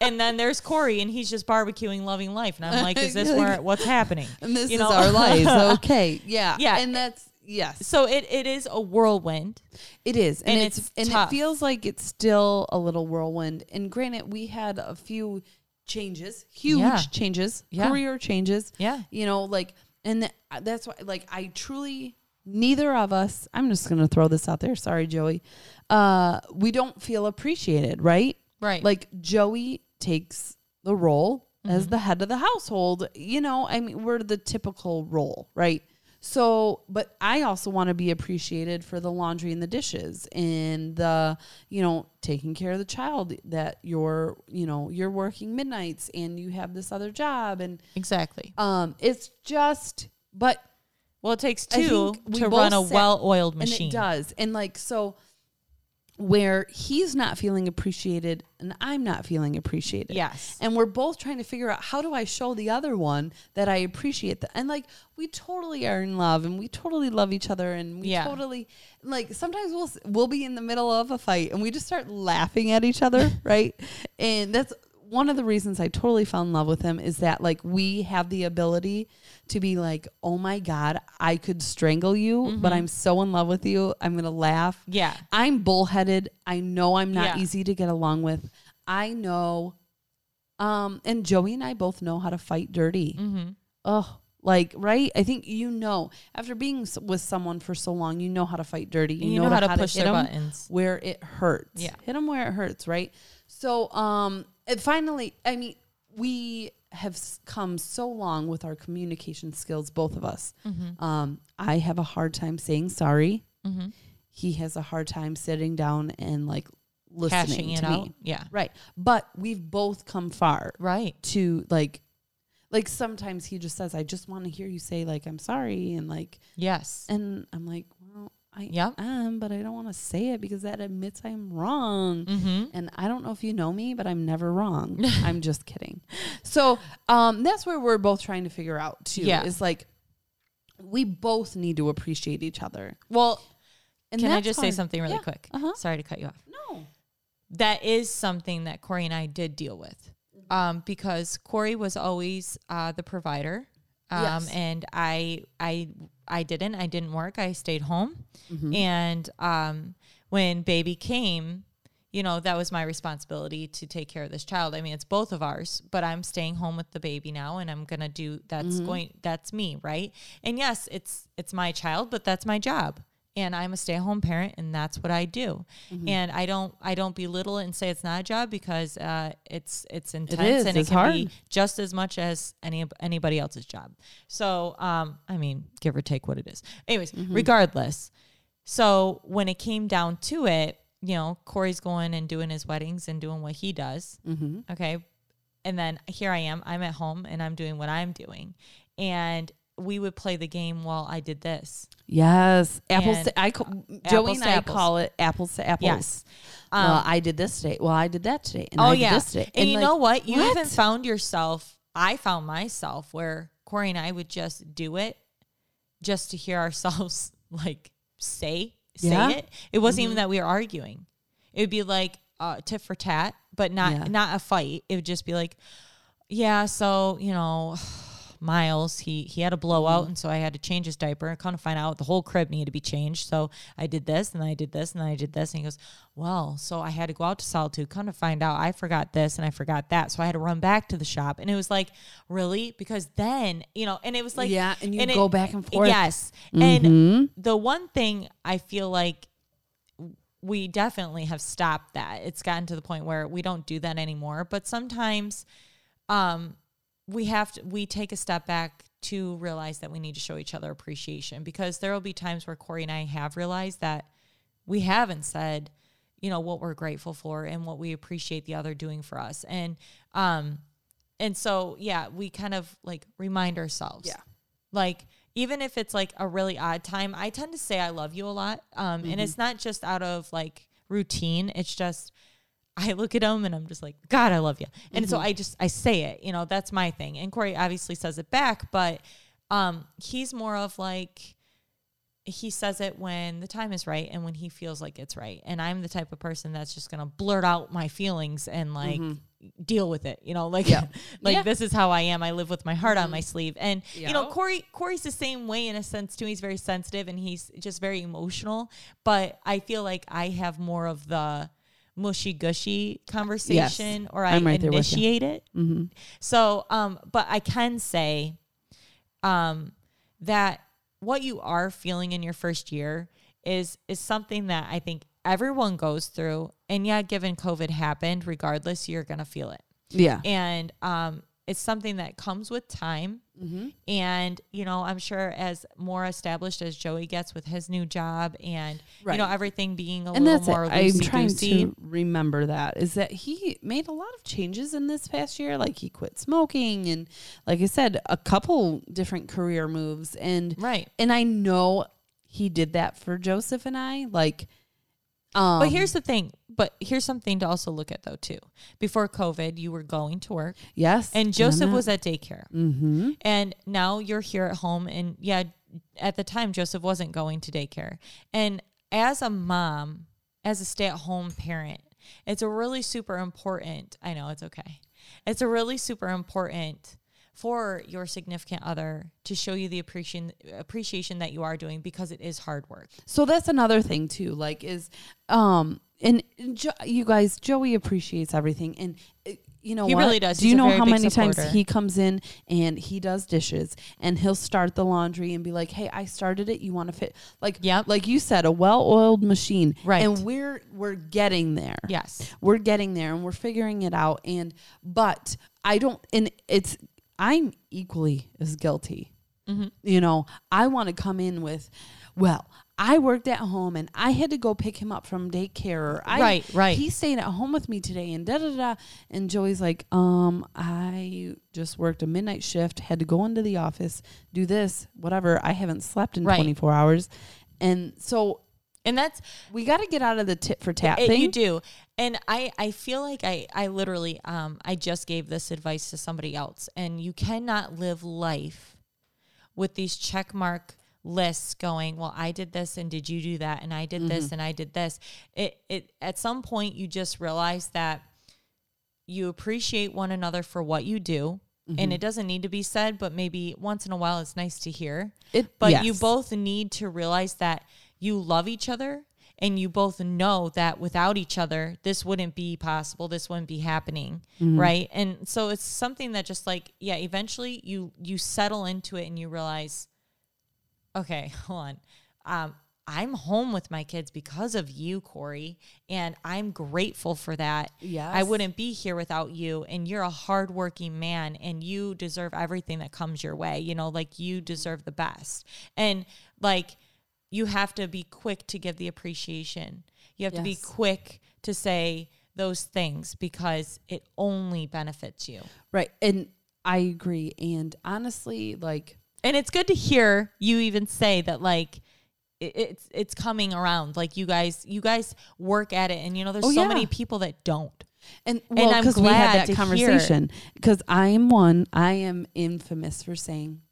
and then there's Corey and he's just barbecuing, loving life. And I'm like, is this where, what's happening? And this you know? is our lives. Okay. Yeah. Yeah. And that's, yes. So it, it is a whirlwind. It is. And, and it's, it's and it feels like it's still a little whirlwind. And granted, we had a few changes, huge yeah. changes, yeah. career changes. Yeah. You know, like, and th- that's why, like, I truly, neither of us, I'm just going to throw this out there. Sorry, Joey. Uh, we don't feel appreciated, right? Right. Like, Joey takes the role mm-hmm. as the head of the household. You know, I mean, we're the typical role, right? So, but I also want to be appreciated for the laundry and the dishes and the, you know, taking care of the child that you're, you know, you're working midnights and you have this other job. And exactly. Um, it's just, but. Well, it takes two to run a well-oiled machine. And it does. And like, so where he's not feeling appreciated and I'm not feeling appreciated. Yes. And we're both trying to figure out, how do I show the other one that I appreciate them? And like, we totally are in love and we totally love each other. And we yeah. totally, like, sometimes we'll, we'll be in the middle of a fight and we just start laughing at each other. Right. And that's one of the reasons I totally fell in love with him, is that like, we have the ability to be like, oh my God, I could strangle you, mm-hmm. but I'm so in love with you. I'm going to laugh. Yeah. I'm bullheaded. I know I'm not yeah. easy to get along with. I know. Um, and Joey and I both know how to fight dirty. Mm-hmm. Oh, like, right. I think, you know, after being with someone for so long, you know how to fight dirty. You, you know, know how to, how to push to hit their buttons where it hurts. Yeah. Hit them where it hurts. Right. So, um, and finally, I mean, we have come so long with our communication skills, both of us. Mm-hmm. Um, I have a hard time saying sorry. Mm-hmm. He has a hard time sitting down and like listening it to out. me. Yeah. Right. But we've both come far. Right. To like, like sometimes he just says, I just want to hear you say like, I'm sorry. And like, yes. And I'm like, well, I yep. am, but I don't want to say it because that admits I'm wrong. Mm-hmm. And I don't know if you know me, but I'm never wrong. I'm just kidding. So um, that's where we're both trying to figure out too. Yeah. Is like, we both need to appreciate each other. Well, and can I just hard. say something really yeah. quick? Uh-huh. Sorry to cut you off. No. That is something that Corey and I did deal with um, because Corey was always uh, the provider. Um, yes. and I, I, I didn't, I didn't work. I stayed home. Mm-hmm. And, um, when baby came, you know, that was my responsibility to take care of this child. I mean, it's both of ours, but I'm staying home with the baby now and I'm going to do, that's mm-hmm. going, that's me. Right. And yes, it's, it's my child, but that's my job. And I'm a stay-at-home parent, and that's what I do. Mm-hmm. And I don't, I don't belittle it and say it's not a job because uh, it's it's intense it is, and it's it can hard. be just as much as any anybody else's job. So, um, I mean, give or take what it is. Anyways, mm-hmm. regardless. So when it came down to it, you know, Corey's going and doing his weddings and doing what he does. Mm-hmm. Okay, and then here I am. I'm at home and I'm doing what I'm doing, and we would play the game while I did this. Yes. Apples to, I call, apples Joey and I apples. call it apples to apples. Yes. Um, well, I did this today. Well, I did that today. And oh, I yeah. did this today. And, and you like, know what? You what? even found yourself, I found myself where Corey and I would just do it just to hear ourselves like say, say yeah. it. It wasn't mm-hmm. even that we were arguing. It would be like uh, tit for tat, but not, yeah. not a fight. It would just be like, yeah, so, you know, Miles, he he had a blowout, mm-hmm. and so I had to change his diaper. I kind of find out the whole crib needed to be changed, so I did this, and I did this, and I did this, and he goes, well, so I had to go out to Solitude, kind of find out I forgot this, and I forgot that, so I had to run back to the shop, and it was like, really? Because then, you know, and it was like... Yeah, and you and go it, back and forth. Yes, mm-hmm. and the one thing I feel like we definitely have stopped that. It's gotten to the point where we don't do that anymore, but sometimes... um. we have to, we take a step back to realize that we need to show each other appreciation, because there will be times where Corey and I have realized that we haven't said, you know, what we're grateful for and what we appreciate the other doing for us. And, um, and so, yeah, we kind of like remind ourselves, yeah, like, even if it's like a really odd time, I tend to say, I love you a lot. Um, mm-hmm. and it's not just out of like routine. It's just, I look at him and I'm just like, God, I love you. And mm-hmm. so I just, I say it, you know, that's my thing. And Corey obviously says it back, but um, he's more of like, he says it when the time is right and when he feels like it's right. And I'm the type of person that's just going to blurt out my feelings and like mm-hmm. deal with it, you know, like, yeah. like yeah. this is how I am. I live with my heart mm-hmm. on my sleeve. And, yeah. you know, Corey, Corey's the same way in a sense too. He's very sensitive and he's just very emotional, but I feel like I have more of the mushy gushy conversation, yes. or I right initiate it. Mm-hmm. So, um, but I can say, um, that what you are feeling in your first year is, is something that I think everyone goes through, and yeah, given COVID happened, regardless, you're going to feel it. Yeah. And, um, it's something that comes with time. Mm-hmm. And, you know, I'm sure as more established as Joey gets with his new job and, right. you know, everything being a and little more loosey-goosey. I'm trying to remember that, is that he made a lot of changes in this past year. Like he quit smoking and, like I said, a couple different career moves. And, right. and I know he did that for Joseph and I. Like, Um, but here's the thing, but here's something to also look at though too. Before COVID, you were going to work. Yes. And Joseph and was at daycare. Mm-hmm. And now you're here at home, and yeah, at the time Joseph wasn't going to daycare. And as a mom, as a stay-at-home parent, it's a really super important, I know it's okay. It's a really super important for your significant other to show you the appreciation appreciation that you are doing, because it is hard work. So that's another thing too, like is, um, and jo- you guys, Joey appreciates everything. And uh, you know, he what? really does. Do He's you know how many supporter. times he comes in and he does dishes and he'll start the laundry and be like, hey, I started it. You want to fit like, yep. like you said, a well-oiled machine. Right. And we're, we're getting there. Yes. We're getting there and we're figuring it out. And, but I don't, and it's, I'm equally as guilty. Mm-hmm. You know, I want to come in with, well, I worked at home and I had to go pick him up from daycare. Or I, right, right. He stayed at home with me today and da, da, da. And Joey's like, um, I just worked a midnight shift, had to go into the office, do this, whatever. I haven't slept in right. twenty-four hours. And so And that's, we got to get out of the tit for tat it, thing. You do. And I, I feel like I, I literally, um, I just gave this advice to somebody else, and you cannot live life with these check mark lists going, well, I did this and did you do that? And I did mm-hmm. this and I did this. It, it, at some point you just realize that you appreciate one another for what you do. Mm-hmm. And it doesn't need to be said, but maybe once in a while it's nice to hear. It, but yes. you both need to realize that you love each other, and you both know that without each other, this wouldn't be possible. This wouldn't be happening. Mm-hmm. Right. And so it's something that just like, yeah, eventually you, you settle into it and you realize, okay, hold on. Um, I'm home with my kids because of you, Corey, and I'm grateful for that. Yes. I wouldn't be here without you, and you're a hardworking man, and you deserve everything that comes your way. You know, like you deserve the best. And like, you have to be quick to give the appreciation. You have yes. to be quick to say those things because it only benefits you. Right. And I agree. And honestly, like, and it's good to hear you even say that, like, it, it's, it's coming around. Like you guys, you guys work at it, and you know, there's oh, so yeah. many people that don't. And, well, and I'm glad we had that conversation, because I am one, I am infamous for saying,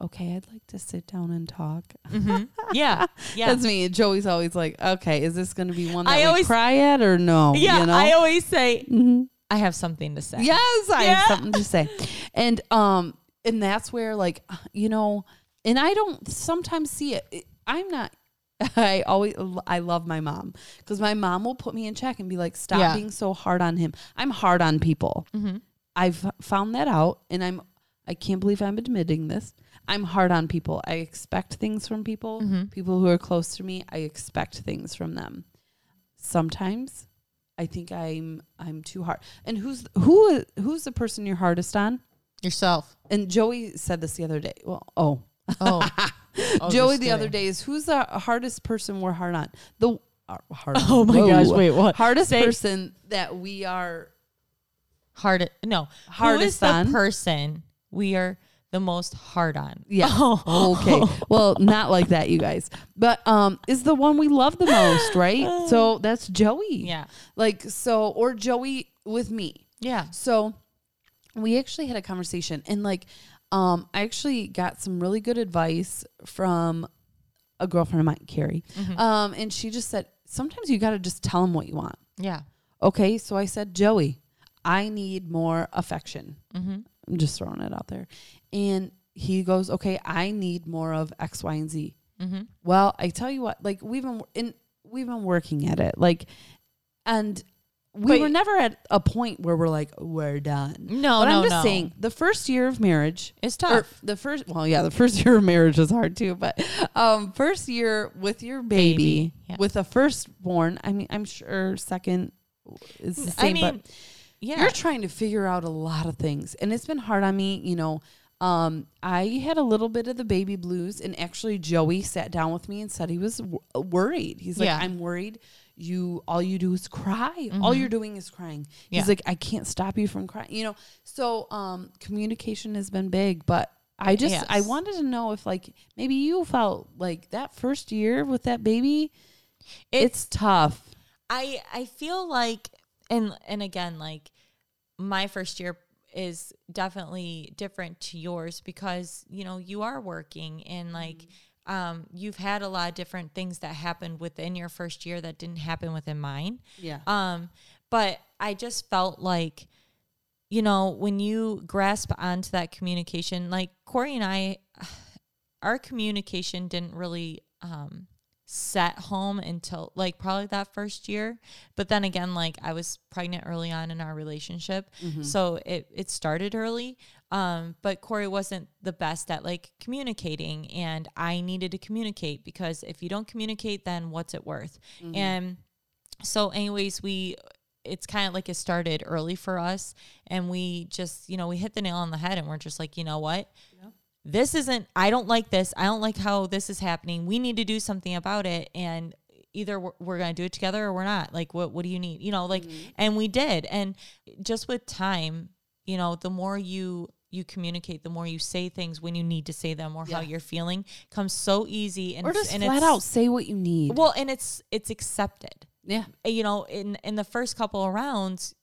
okay, I'd like to sit down and talk. Mm-hmm. Yeah. Yeah. That's me. Joey's always like, okay, is this going to be one that I we always, cry at or no? Yeah. You know? I always say, mm-hmm. I have something to say. Yes. I yeah. have something to say. And, um, and that's where, like, you know, and I don't sometimes see it. I'm not, I always, I love my mom, because my mom will put me in check and be like, stop yeah. being so hard on him. I'm hard on people. Mm-hmm. I've found that out, and I'm, I can't believe I'm admitting this. I'm hard on people. I expect things from people. Mm-hmm. People who are close to me, I expect things from them. Sometimes I think I'm I'm too hard. And who's who who's the person you're hardest on? Yourself. And Joey said this the other day. Well, oh. Oh. oh Joey the other day is, who's the hardest person we're hard on? The uh, hard Oh my whoa. gosh, wait, what? Hardest Say, person that we are hard no, hardest who is the on? person we are the most hard on. Yeah. Oh. Okay. Well, not like that, you guys. But um, is the one we love the most, right? So that's Joey. Yeah. Like, so, or Joey with me. Yeah. So we actually had a conversation, and like, um, I actually got some really good advice from a girlfriend of mine, Carrie. Mm-hmm. Um, and she just said, sometimes you got to just tell them what you want. Yeah. Okay. So I said, Joey, I need more affection. Mm-hmm. I'm just throwing it out there. And he goes, okay, I need more of X, Y, and Z. Mm-hmm. Well, I tell you what, like we've been, in, we've been working at it. Like, and we but, were never at a point where we're like, we're done. No, but no, I'm just no. saying the first year of marriage is tough. The first, well, yeah, the first year of marriage is hard too, but, um, first year with your baby, baby. Yeah. with a firstborn, I mean, I'm sure second is the same, I mean, but yeah. you're trying to figure out a lot of things, and it's been hard on me, you know. Um, I had a little bit of the baby blues, and actually Joey sat down with me and said he was w- worried. He's like, yeah. I'm worried. You, all you do is cry. Mm-hmm. All you're doing is crying. Yeah. He's like, I can't stop you from crying. You know, so, um, communication has been big, but I just, yes. I wanted to know if like, maybe you felt like that first year with that baby, it's, it's tough. I, I feel like, and, and again, like my first year is definitely different to yours, because you know you are working, and like um you've had a lot of different things that happened within your first year that didn't happen within mine. Yeah. Um but I just felt like, you know, when you grasp onto that communication, like Corey and I, our communication didn't really um set home until like probably that first year. But then again, like I was pregnant early on in our relationship. Mm-hmm. So it, it started early. Um, but Corey wasn't the best at like communicating, and I needed to communicate, because if you don't communicate, then what's it worth? Mm-hmm. And so anyways, we, it's kind of like it started early for us, and we just, you know, we hit the nail on the head, and we're just like, you know what? Yeah. This isn't, I don't like this. I don't like how this is happening. We need to do something about it. And either we're, we're going to do it together or we're not. Like, what, what do you need? You know, like, mm-hmm. and we did. And just with time, you know, the more you, you communicate, the more you say things when you need to say them, or yeah. how you're feeling, comes so easy. And, or just and flat it's, out say what you need. Well, and it's it's accepted. Yeah. You know, in, in the first couple of rounds,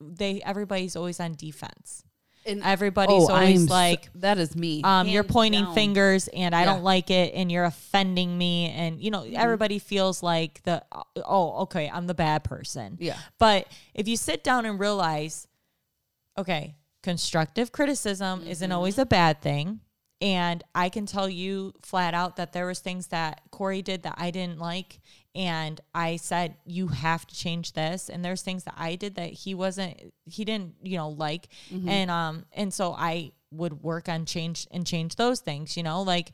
they everybody's always on defense. And everybody's oh, always I'm like, so, that is me. Um, you're pointing down. fingers and I yeah. don't like it and you're offending me. And, you know, mm-hmm. everybody feels like the, oh, okay, I'm the bad person. Yeah. But if you sit down and realize, okay, constructive criticism mm-hmm. isn't always a bad thing. And I can tell you flat out that there was things that Corey did that I didn't like. And I said, you have to change this. And there's things that I did that he wasn't, he didn't, you know, like. Mm-hmm. And, um, and so I would work on change and change those things, you know, like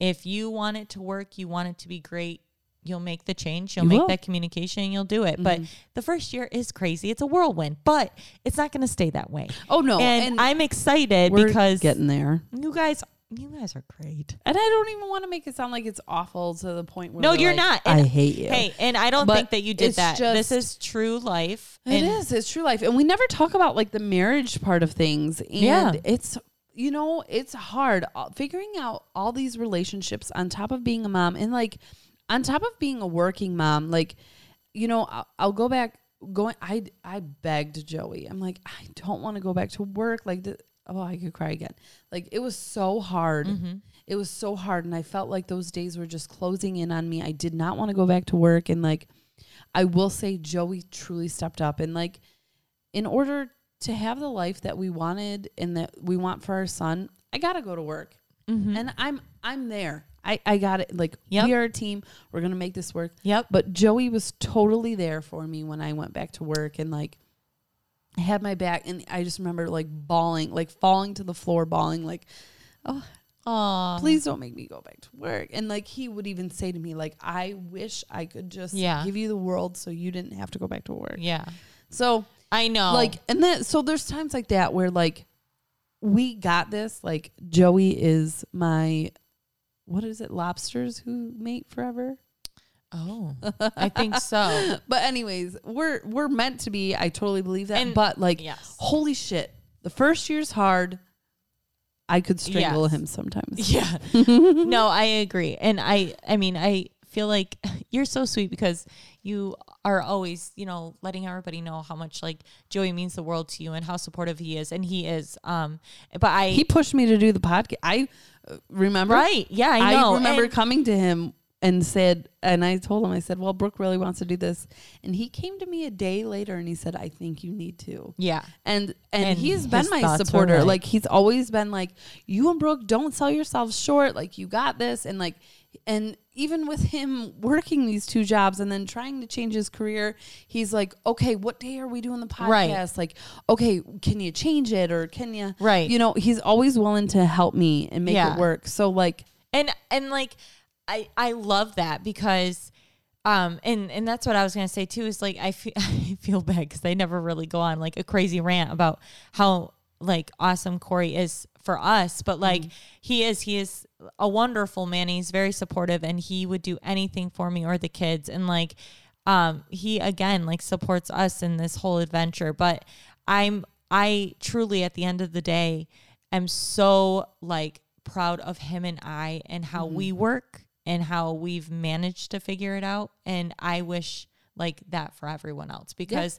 if you want it to work, you want it to be great. You'll make the change. You'll you make will. that communication and you'll do it. Mm-hmm. But the first year is crazy. It's a whirlwind, but it's not going to stay that way. Oh no. And, and I'm excited we're because getting there. You guys You guys are great. And I don't even want to make it sound like it's awful to the point where No, you're like, not. And I hate you. Hey, and I don't but think that you did that. Just, this is true life. It and is. It's true life. And we never talk about like the marriage part of things. And yeah. it's, you know, it's hard figuring out all these relationships on top of being a mom and like on top of being a working mom. Like, you know, I'll, I'll go back going. I, I begged Joey. I'm like, I don't want to go back to work. Like the, Oh, I could cry again. Like it was so hard. Mm-hmm. It was so hard. And I felt like those days were just closing in on me. I did not want to go back to work. And like, I will say Joey truly stepped up. And like, in order to have the life that we wanted and that we want for our son, I got to go to work. Mm-hmm. And I'm, I'm there. I, I got it. Like yep. we are a team. We're going to make this work. Yep. But Joey was totally there for me when I went back to work and like, I had my back, and I just remember like bawling, like falling to the floor, bawling like, oh, Aww. please don't make me go back to work. And like he would even say to me like, I wish I could just yeah. give you the world so you didn't have to go back to work. Yeah. So I know like, and then, so there's times like that where like we got this, like Joey is my, what is it? Lobsters who mate forever. Oh, I think so. But anyways, we're we're meant to be. I totally believe that. And but like, yes. holy shit, the first year's hard. I could strangle yes. him sometimes. Yeah. No, I agree. And I, I mean, I feel like you're so sweet because you are always, you know, letting everybody know how much like Joey means the world to you and how supportive he is. And he is. Um, but I, he pushed me to do the podcast. I uh, remember. Right. Yeah, I know. I remember and, coming to him. And said, and I told him, I said, well, Brooke really wants to do this. And he came to me a day later and he said, I think you need to. Yeah. And and, and he's been my supporter. Right. Like he's always been like, you and Brooke, don't sell yourselves short. Like you got this. And like, and even with him working these two jobs and then trying to change his career, he's like, okay, what day are we doing the podcast? Right. Like, okay, can you change it? Or can you, right. you know, he's always willing to help me and make yeah. it work. So like, and, and like, I, I love that because, um, and, and that's what I was going to say too, is like, I feel, I feel bad because they never really go on like a crazy rant about how like awesome Corey is for us, but like mm-hmm. he is, he is a wonderful man. He's very supportive and he would do anything for me or the kids. And like, um, he again, like supports us in this whole adventure, but I'm, I truly at the end of the day, am so like proud of him and I and how mm-hmm. we work. And how we've managed to figure it out. And I wish like that for everyone else because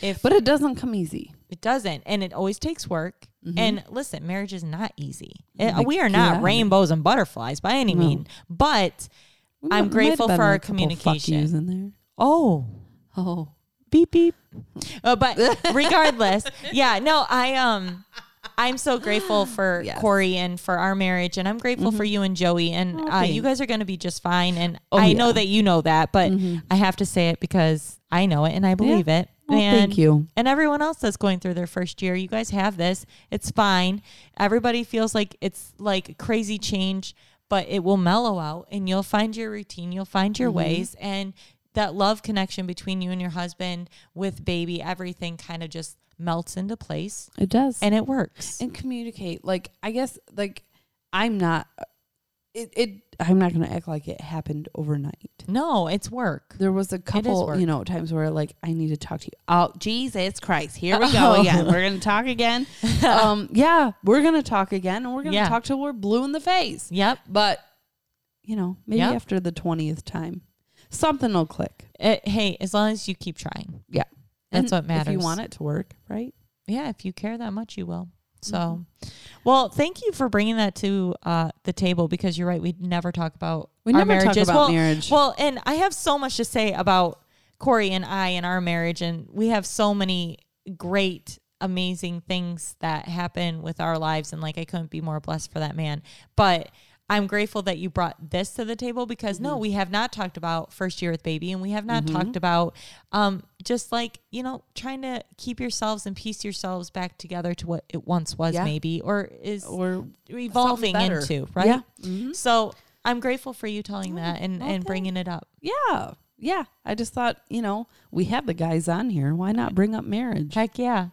yeah. if, but it doesn't come easy. It doesn't. And it always takes work. Mm-hmm. And listen, marriage is not easy. Like, we are not yeah. rainbows and butterflies by any no. mean, but we I'm grateful for our communication. Fuck yous in there. Oh, oh, beep, beep. Uh, but regardless. Yeah, no, I, um, I'm so grateful for yes. Corey and for our marriage, and I'm grateful mm-hmm. for you and Joey, and okay. uh, you guys are going to be just fine, and oh, I yeah. know that you know that, but mm-hmm. I have to say it because I know it, and I believe yeah. it. Well, and, thank you. And everyone else that's going through their first year, you guys have this. It's fine. Everybody feels like it's like crazy change, but it will mellow out, and you'll find your routine. You'll find your mm-hmm. ways, and that love connection between you and your husband with baby, everything kind of just melts into place. It does. And it works. And communicate. Like, I guess, like, I'm not It, it I'm not going to act like it happened overnight. No, it's work. There was a couple, you know, times where like, I need to talk to you. Oh, Jesus Christ. Here we oh. go again. We're going to talk again. um, yeah, we're going to talk again and we're going to yeah. talk till we're blue in the face. Yep. But, you know, maybe yep. after the twentieth time, something will click. It, hey, as long as you keep trying. Yeah. That's and what matters. If you want it to work, right? Yeah. If you care that much, you will. So, well, thank you for bringing that to uh, the table, because you're right. We never talk about we our never marriages. Talk about well, marriage. Well, and I have so much to say about Corey and I and our marriage, and we have so many great, amazing things that happen with our lives, and like I couldn't be more blessed for that man. But I'm grateful that you brought this to the table, because mm-hmm. no, we have not talked about first year with baby, and we have not mm-hmm. talked about um, just like, you know, trying to keep yourselves and piece yourselves back together to what it once was yeah. maybe, or is or evolving into, right? Yeah. Mm-hmm. So I'm grateful for you telling oh, that and, okay. and bringing it up. Yeah. Yeah. I just thought, you know, we have the guys on here. Why not bring up marriage? Heck yeah.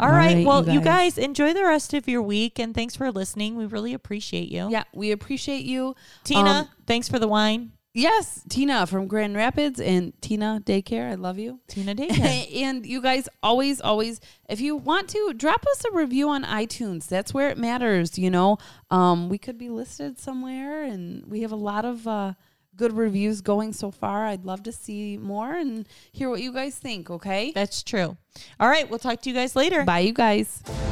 All, All right. right. Well, you guys. you guys enjoy the rest of your week, and thanks for listening. We really appreciate you. Yeah, we appreciate you. Tina, um, thanks for the wine. Yes, Tina from Grand Rapids, and Tina Daycare. I love you. Tina Daycare. And you guys always, always, if you want to, drop us a review on iTunes. That's where it matters. You know, um, we could be listed somewhere, and we have a lot of uh, good reviews going so far. I'd love to see more and hear what you guys think, okay? That's true. All right, we'll talk to you guys later. Bye, you guys.